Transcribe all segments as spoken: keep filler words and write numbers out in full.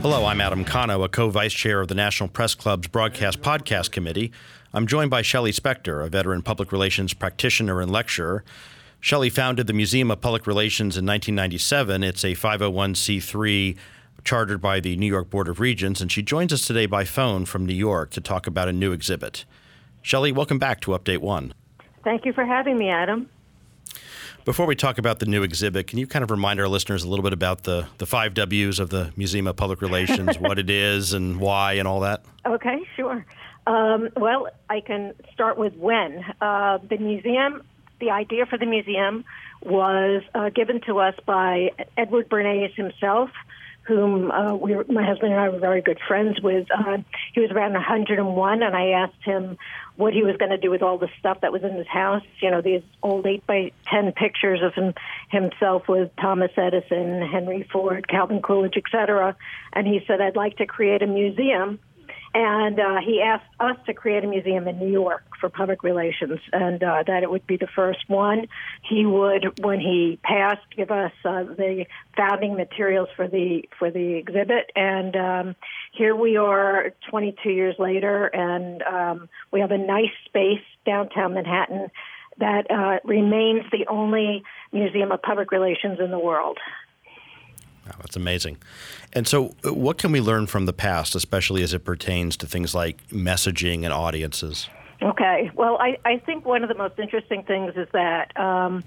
Hello, I'm Adam Cano, a co-vice chair of the National Press Club's Broadcast Podcast Committee. I'm joined by Shelley Spector, a veteran public relations practitioner and lecturer. Shelley founded the Museum of Public Relations in nineteen ninety-seven. It's a five oh one c three chartered by the New York Board of Regents, and she joins us today by phone from New York to talk about a new exhibit. Shelley, welcome back to Update One. Thank you for having me, Adam. Before we talk about the new exhibit, can you kind of remind our listeners a little bit about the, the five W's of the Museum of Public Relations, what it is and why and all that? Okay, sure. Um, well, I can start with when. Uh, the museum, the idea for the museum was uh, given to us by Edward Bernays himself, whom uh, we were, my husband and I were very good friends with. Uh, he was around one hundred one, and I asked him what he was going to do with all the stuff that was in his house, you know, these old eight by ten pictures of him, himself with Thomas Edison, Henry Ford, Calvin Coolidge, et cetera. And he said, I'd like to create a museum. And uh, he asked us to create a museum in New York for public relations, and uh, that it would be the first one. He would, when he passed, give us uh, the founding materials for the for the exhibit. And um, here we are twenty-two years later, and um, we have a nice space downtown Manhattan that uh, remains the only museum of public relations in the world. Wow, that's amazing. And so what can we learn from the past, especially as it pertains to things like messaging and audiences? Okay. Well, I, I think one of the most interesting things is that um,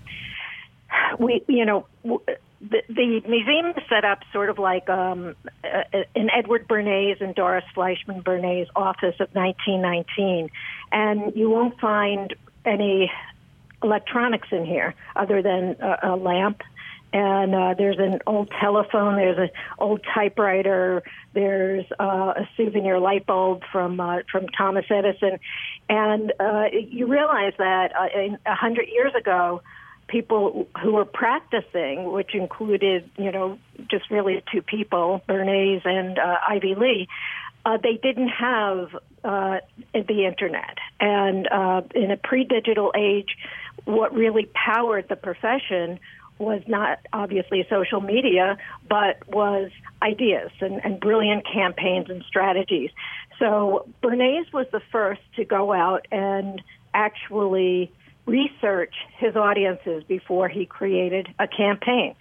we, you know, w- the, the museum is set up sort of like um, a, an Edward Bernays and Doris Fleischman Bernays office of nineteen nineteen. And you won't find any electronics in here other than a, a lamp. And uh, there's an old telephone, there's an old typewriter, there's uh, a souvenir light bulb from uh, from Thomas Edison. And uh, you realize that a uh, hundred years ago, people who were practicing, which included, you know, just really two people, Bernays and uh, Ivy Lee, uh, they didn't have uh, the internet. And uh, in a pre-digital age, what really powered the profession was not obviously social media, but was ideas and, and brilliant campaigns and strategies. So Bernays was the first to go out and actually research his audiences before he created a campaign.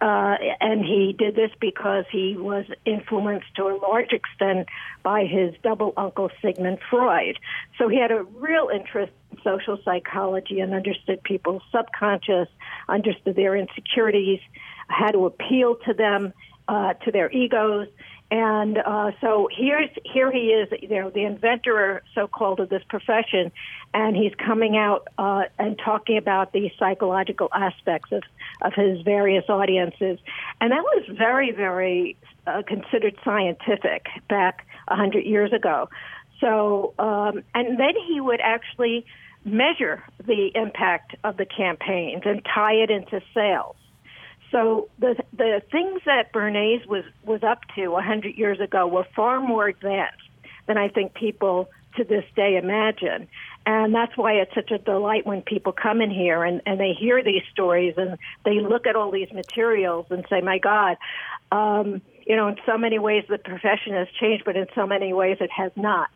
Uh, and he did this because he was influenced to a large extent by his double uncle, Sigmund Freud. So he had a real interest in social psychology and understood people's subconscious, understood their insecurities, how to appeal to them, uh, to their egos. And uh, so here's here he is, you know, the inventor, so-called, of this profession, and he's coming out uh, and talking about the psychological aspects of, of his various audiences. And that was very, very uh, considered scientific back one hundred years ago. So, um, and then he would actually measure the impact of the campaigns and tie it into sales. So the the things that Bernays was, was up to one hundred years ago were far more advanced than I think people to this day imagine. And that's why it's such a delight when people come in here and, and they hear these stories and they look at all these materials and say, my God, um, you know, in so many ways the profession has changed, but in so many ways it has not.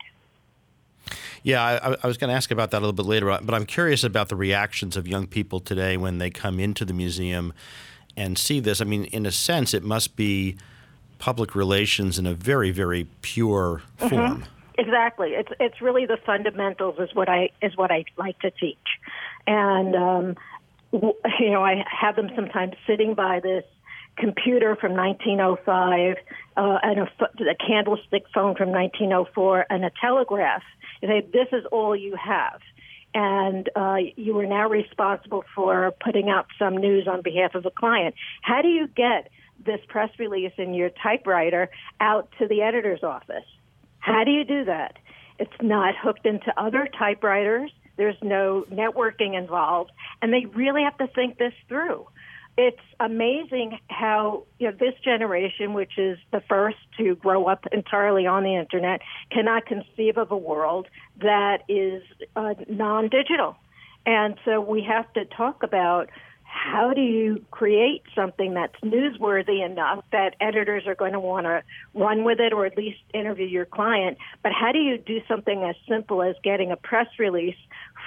Yeah, I, I was going to ask about that a little bit later, but I'm curious about the reactions of young people today when they come into the museum and see this. I mean, in a sense, it must be public relations in a very, very pure form. Mm-hmm. Exactly. It's it's really the fundamentals is what I is what I like to teach, and um, w- you know, I have them sometimes sitting by this computer from nineteen oh five, uh, and a, a candlestick phone from nineteen oh four, and a telegraph. And they, this is all you have. And uh, you are now responsible for putting out some news on behalf of a client. How do you get this press release in your typewriter out to the editor's office? How do you do that? It's not hooked into other typewriters. There's no networking involved, and they really have to think this through. It's amazing how, you know, this generation, which is the first to grow up entirely on the Internet, cannot conceive of a world that is uh, non-digital. And so we have to talk about how do you create something that's newsworthy enough that editors are going to want to run with it or at least interview your client, but how do you do something as simple as getting a press release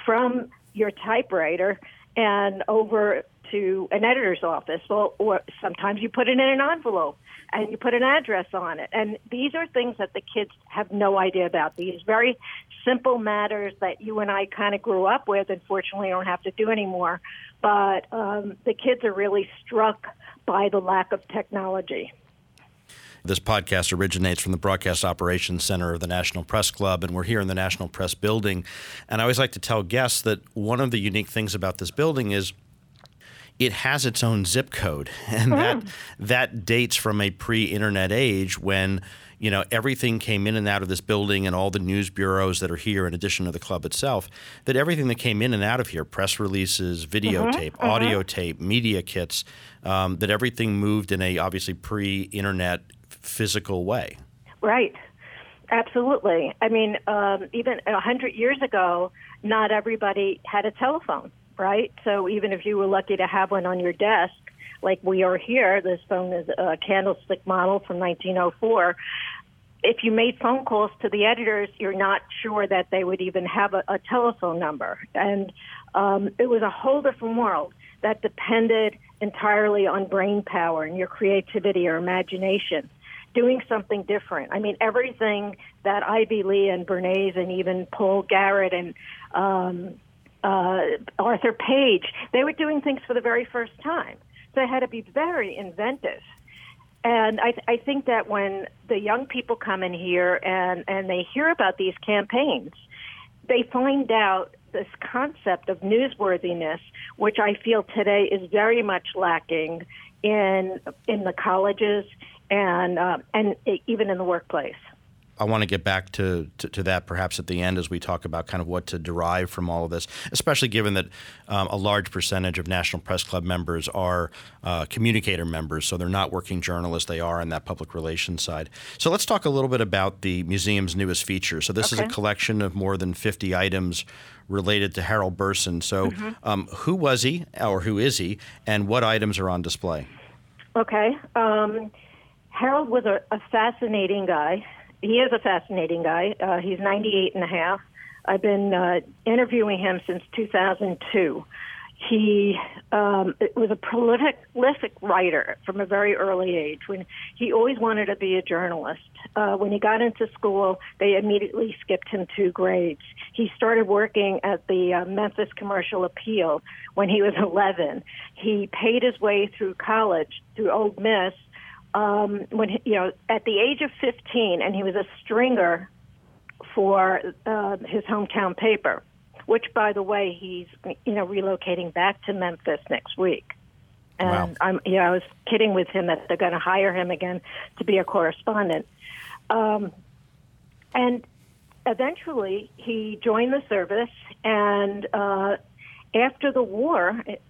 from your typewriter and over to an editor's office? Well, or sometimes you put it in an envelope and you put an address on it. And these are things that the kids have no idea about. These very simple matters that you and I kind of grew up with, unfortunately, don't have to do anymore. But um, the kids are really struck by the lack of technology. This podcast originates from the Broadcast Operations Center of the National Press Club, and we're here in the National Press Building. And I always like to tell guests that one of the unique things about this building is it has its own zip code, and that that dates from a pre-internet age when, you know, everything came in and out of this building and all the news bureaus that are here in addition to the club itself, that everything that came in and out of here, press releases, videotape, mm-hmm. audio mm-hmm. tape, media kits, um, that everything moved in a obviously pre-internet physical way. Right. Absolutely. I mean, um, even one hundred years ago, not everybody had a telephone. Right? So even if you were lucky to have one on your desk, like we are here, this phone is a candlestick model from nineteen oh four. If you made phone calls to the editors, you're not sure that they would even have a, a telephone number. And um, it was a whole different world that depended entirely on brain power and your creativity or imagination, doing something different. I mean, everything that Ivy Lee and Bernays and even Paul Garrett and um Uh, Arthur Page, they were doing things for the very first time. So they had to be very inventive. And I, th- I think that when the young people come in here and, and they hear about these campaigns, they find out this concept of newsworthiness, which I feel today is very much lacking in in the colleges and uh, and even in the workplace. I want to get back to, to, to that perhaps at the end as we talk about kind of what to derive from all of this, especially given that um, a large percentage of National Press Club members are uh, communicator members, so they're not working journalists. They are on that public relations side. So let's talk a little bit about the museum's newest feature. So this okay. is a collection of more than fifty items related to Harold Burson. So mm-hmm. um, who was he or who is he, and what items are on display? Okay. Um, Harold was a, a fascinating guy. He is a fascinating guy. Uh, he's ninety-eight and a half. I've been uh, interviewing him since two thousand two. He um, was a prolific, prolific writer from a very early age. When he always wanted to be a journalist. Uh, when he got into school, they immediately skipped him two grades. He started working at the uh, Memphis Commercial Appeal when he was eleven. He paid his way through college, through Old Miss, Um, when you know, at the age of fifteen, and he was a stringer for uh, his hometown paper, which, by the way, he's you know relocating back to Memphis next week. And wow. I'm, you know, I was kidding with him that they're going to hire him again to be a correspondent. Um, and eventually, he joined the service, and uh, after the war,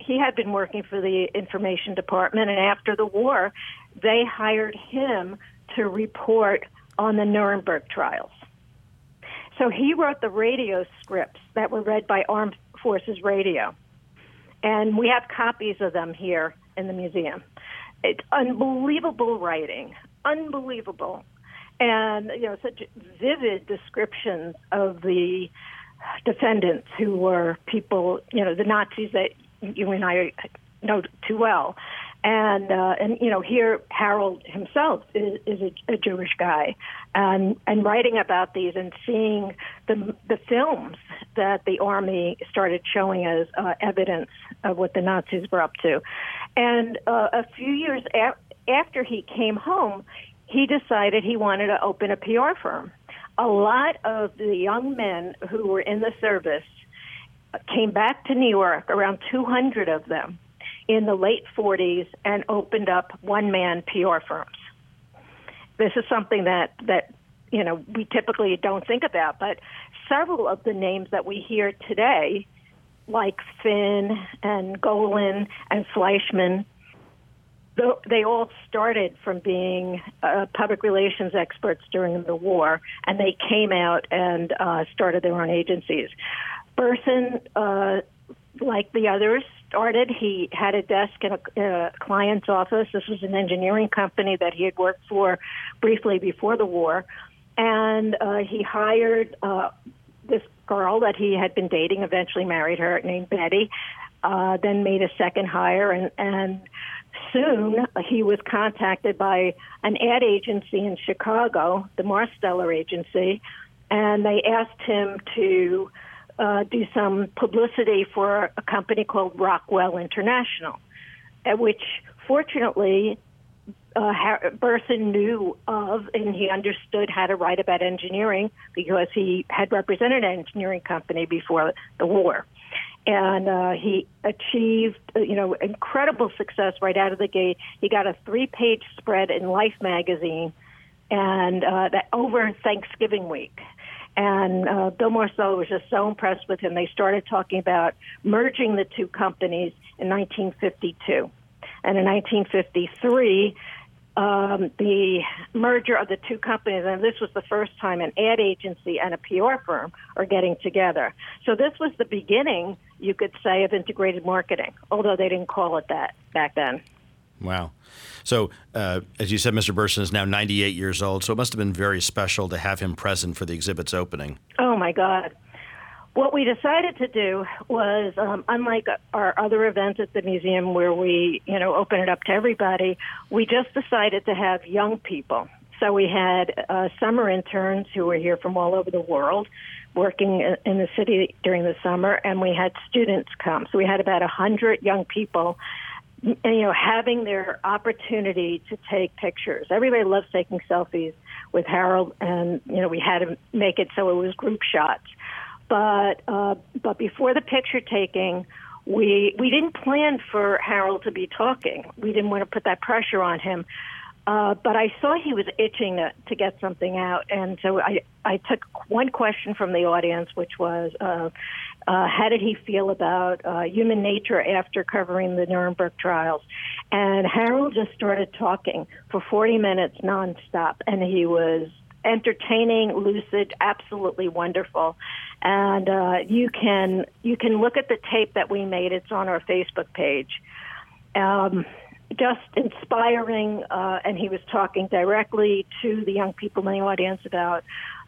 he had been working for the Information Department, and after the war, they hired him to report on the Nuremberg trials. So he wrote the radio scripts that were read by Armed Forces Radio. And we have copies of them here in the museum. It's unbelievable writing, unbelievable. And, you know, such vivid descriptions of the defendants who were people, you know, the Nazis that you and I know too well. And, uh, and you know, here Harold himself is, is a, a Jewish guy, and, and writing about these and seeing the, the films that the Army started showing as uh, evidence of what the Nazis were up to. And uh, a few years a- after he came home, he decided he wanted to open a P R firm. A lot of the young men who were in the service came back to New York, around two hundred of them, in the late forties, and opened up one-man P R firms. This is something that, that you know, we typically don't think about. But several of the names that we hear today, like Finn and Golin and Fleischman, they all started from being uh, public relations experts during the war, and they came out and uh, started their own agencies. Burson, uh, like the others, started. He had a desk in a uh, client's office. This was an engineering company that he had worked for briefly before the war, and uh, he hired uh, this girl that he had been dating, eventually married her, named Betty, uh, then made a second hire, and, and soon he was contacted by an ad agency in Chicago, the Marsteller Agency, and they asked him to uh, do some publicity for a company called Rockwell International, which fortunately uh, Burson knew of, and he understood how to write about engineering because he had represented an engineering company before the war. And uh, he achieved, you know, incredible success right out of the gate. He got a three-page spread in Life magazine, and uh, that over Thanksgiving week. And uh, Bill Marcell was just so impressed with him. They started talking about merging the two companies in nineteen fifty-two, and in nineteen fifty-three, um, the merger of the two companies. And this was the first time an ad agency and a P R firm are getting together. So this was the beginning, you could say, of integrated marketing, although they didn't call it that back then. Wow. So, uh, as you said, Mister Burson is now ninety-eight years old, so it must have been very special to have him present for the exhibit's opening. Oh, my God. What we decided to do was, um, unlike our other events at the museum where we, you know, open it up to everybody, we just decided to have young people. So we had uh, summer interns who were here from all over the world, working in the city during the summer, and we had students come. So we had about one hundred young people, you know, having their opportunity to take pictures. Everybody loves taking selfies with Harold, and, you know, we had to make it so it was group shots. But uh, but before the picture taking, we we didn't plan for Harold to be talking. We didn't want to put that pressure on him. Uh, but I saw he was itching to, to get something out, and so I, I took one question from the audience, which was, uh, uh, how did he feel about uh, human nature after covering the Nuremberg trials? And Harold just started talking for forty minutes nonstop, and he was entertaining, lucid, absolutely wonderful. And uh, you can you can look at the tape that we made. It's on our Facebook page. Um Just inspiring, uh, and he was talking directly to the young people in the audience about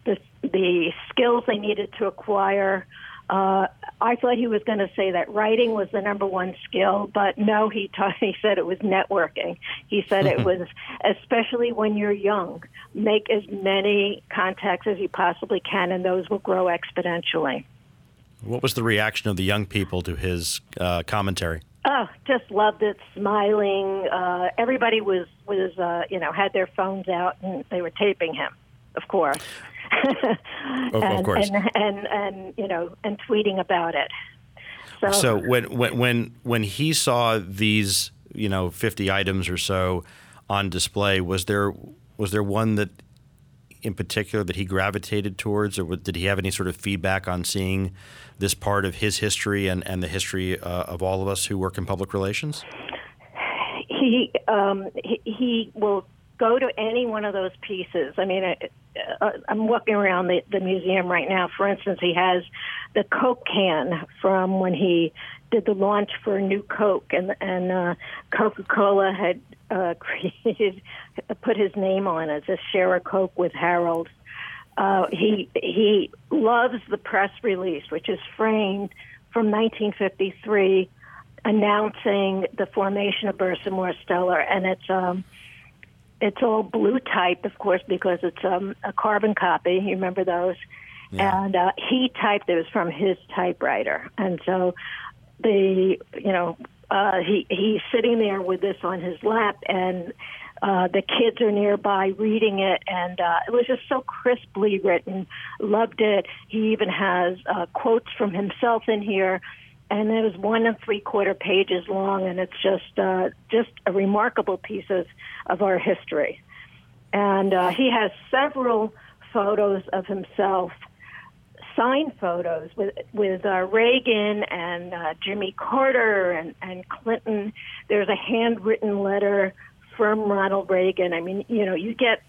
the, the skills they needed to acquire. Uh, I thought he was going to say that writing was the number one skill, but no, he taught, he said it was networking. He said it was, especially when you're young, make as many contacts as you possibly can, and those will grow exponentially. What was the reaction of the young people to his uh, commentary? Oh, just loved it, smiling. Uh, everybody was, was uh, you know, had their phones out, and they were taping him, of course. and, of course. And, and, and, you know, and tweeting about it. So, so when, when when when he saw these, you know, fifty items or so on display, was there was there one that in particular that he gravitated towards, or did he have any sort of feedback on seeing this part of his history and, and the history uh, of all of us who work in public relations? He, um, he he will go to any one of those pieces. I mean, I, I, I'm walking around the, the museum right now. For instance, he has the Coke can from when he did the launch for New Coke, and, and uh, Coca-Cola had uh, created, put his name on it, to share a Coke with Harold. Uh, he he loves the press release, which is framed from nineteen fifty-three, announcing the formation of Burson-Marsteller, and it's um, it's all blue type, of course, because it's um, a carbon copy. You remember those? Yeah. And uh, he typed it. It was from his typewriter, and so the you know uh, he he's sitting there with this on his lap, and Uh, the kids are nearby reading it, and uh, it was just so crisply written. Loved it. He even has uh, quotes from himself in here, and it was one and three-quarter pages long, and it's just uh, just a remarkable piece of, of our history. And uh, he has several photos of himself, signed photos with with uh, Reagan and uh, Jimmy Carter and, and Clinton. There's a handwritten letter from Ronald Reagan. I mean, you know, you get,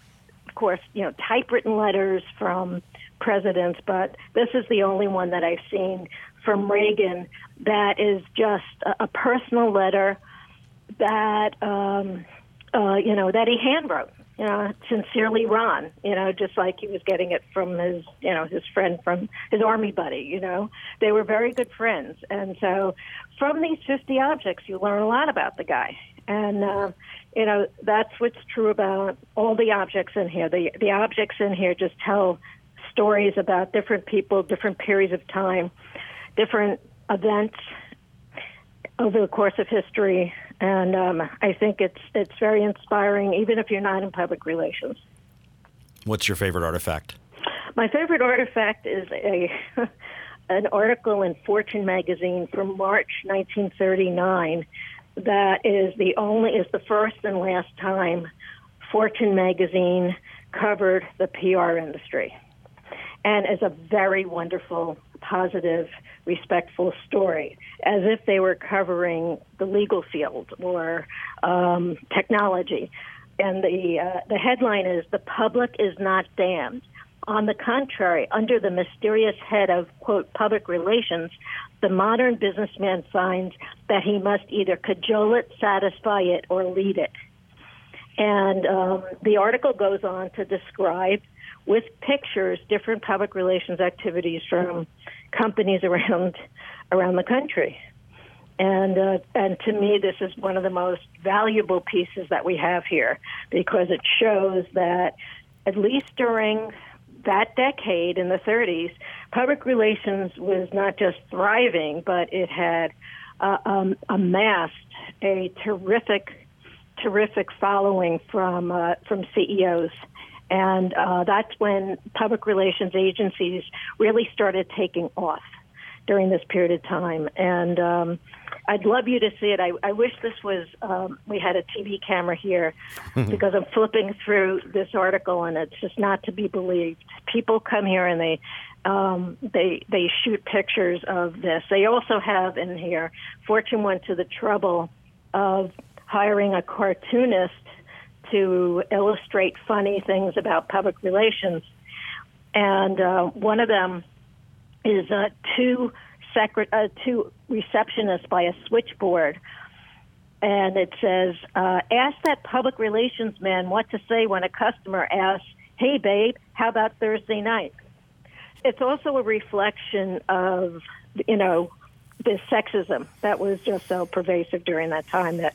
of course, you know, typewritten letters from presidents, but this is the only one that I've seen from Reagan that is just a, a personal letter that, um, uh, you know, that he handwrote. You know, sincerely, Ron. You know, just like he was getting it from his, you know, his friend from his army buddy. You know, they were very good friends, and so from these fifty objects, you learn a lot about the guy, and uh, you know that's what's true about all the objects in here. The the objects in here just tell stories about different people, different periods of time, different events over the course of history. And um, I think it's it's very inspiring, even if you're not in public relations. What's your favorite artifact? My favorite artifact is a an article in Fortune magazine from March nineteen thirty-nine. That is the only is the first and last time Fortune magazine covered the P R industry, and is a very wonderful, positive, respectful story, as if they were covering the legal field or um, technology. And the uh, the headline is, "The public is not damned. On the contrary, under the mysterious head of, quote, public relations, the modern businessman finds that he must either cajole it, satisfy it, or lead it." And um, the article goes on to describe, with pictures, different public relations activities from companies around around the country. And uh, and to me, this is one of the most valuable pieces that we have here, because it shows that at least during that decade in the thirties, public relations was not just thriving, but it had uh, um, amassed a terrific, terrific following from uh, from C E Os. And uh, that's when public relations agencies really started taking off during this period of time. And um, I'd love you to see it. I, I wish this was, um, we had a T V camera here, because I'm flipping through this article and it's just not to be believed. People come here and they, um, they, they shoot pictures of this. They also have in here, Fortune went to the trouble of hiring a cartoonist to illustrate funny things about public relations. And uh, one of them is uh, two, secret- uh, two receptionists by a switchboard. And it says, uh, ask that public relations man what to say when a customer asks, "Hey, babe, how about Thursday night?" It's also a reflection of, you know, the sexism that was just so pervasive during that time that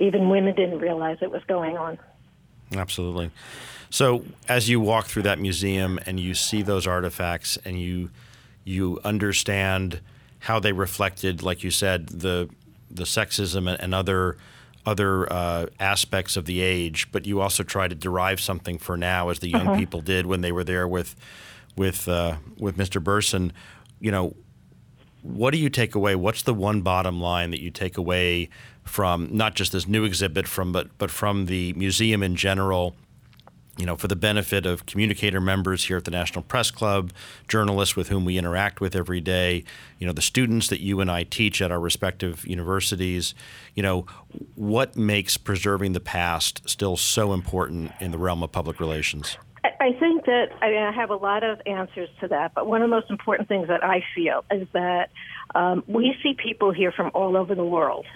even women didn't realize it was going on. Absolutely. So as you walk through that museum and you see those artifacts and you you understand how they reflected, like you said, the the sexism and other other uh, aspects of the age, but you also try to derive something for now, as the young uh-huh. people did when they were there with with uh, with Mister Burson. You know, what do you take away? What's the one bottom line that you take away from not just this new exhibit, from but but from the museum in general, you know, for the benefit of communicator members here at the National Press Club, journalists with whom we interact with every day, you know, the students that you and I teach at our respective universities, you know, what makes preserving the past still so important in the realm of public relations? I think that, I mean, I have a lot of answers to that, but one of the most important things that I feel is that um, we see people here from all over the world.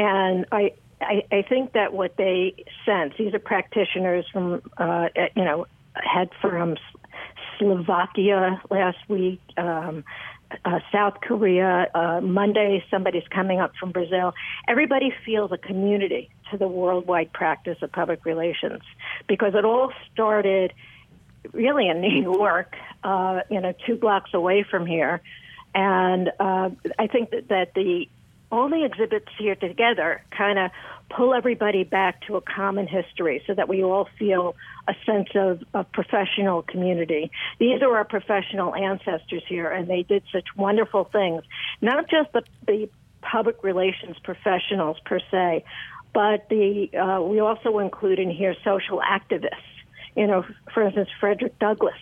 And I, I, I think that what they sense, these are practitioners from, uh, you know, had from Slovakia last week, um, uh, South Korea. Uh, Monday, somebody's coming up from Brazil. Everybody feels a community to the worldwide practice of public relations, because it all started really in New York, uh, you know, two blocks away from here. And uh, I think that, that the all the exhibits here together kind of pull everybody back to a common history so that we all feel a sense of, of professional community. These are our professional ancestors here, and they did such wonderful things, not just the, the public relations professionals per se, but the uh, we also include in here social activists you know, for instance, Frederick Douglass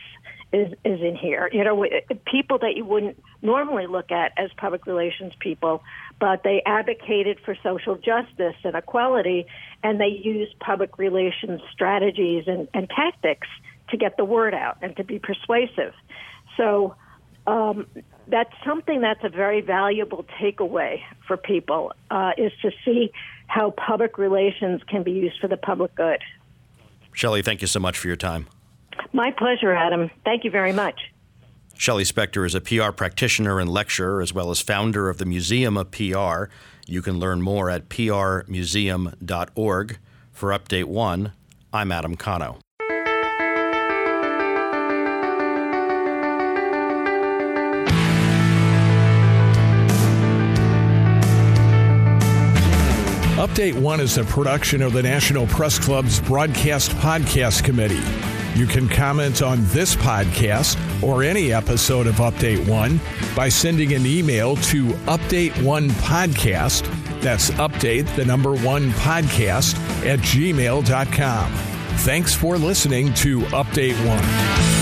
is, is in here. You know, people that you wouldn't normally look at as public relations people, but they advocated for social justice and equality, and they used public relations strategies and, and tactics to get the word out and to be persuasive. So um, that's something that's a very valuable takeaway for people, uh, is to see how public relations can be used for the public good. Shelley, thank you so much for your time. My pleasure, Adam. Thank you very much. Shelley Spector is a P R practitioner and lecturer, as well as founder of the Museum of P R. You can learn more at p r museum dot org. For Update One, I'm Adam Cano. Update One is a production of the National Press Club's Broadcast Podcast Committee. You can comment on this podcast or any episode of Update One by sending an email to Update One Podcast. That's update, the number one podcast, at gmail dot com. Thanks for listening to Update One.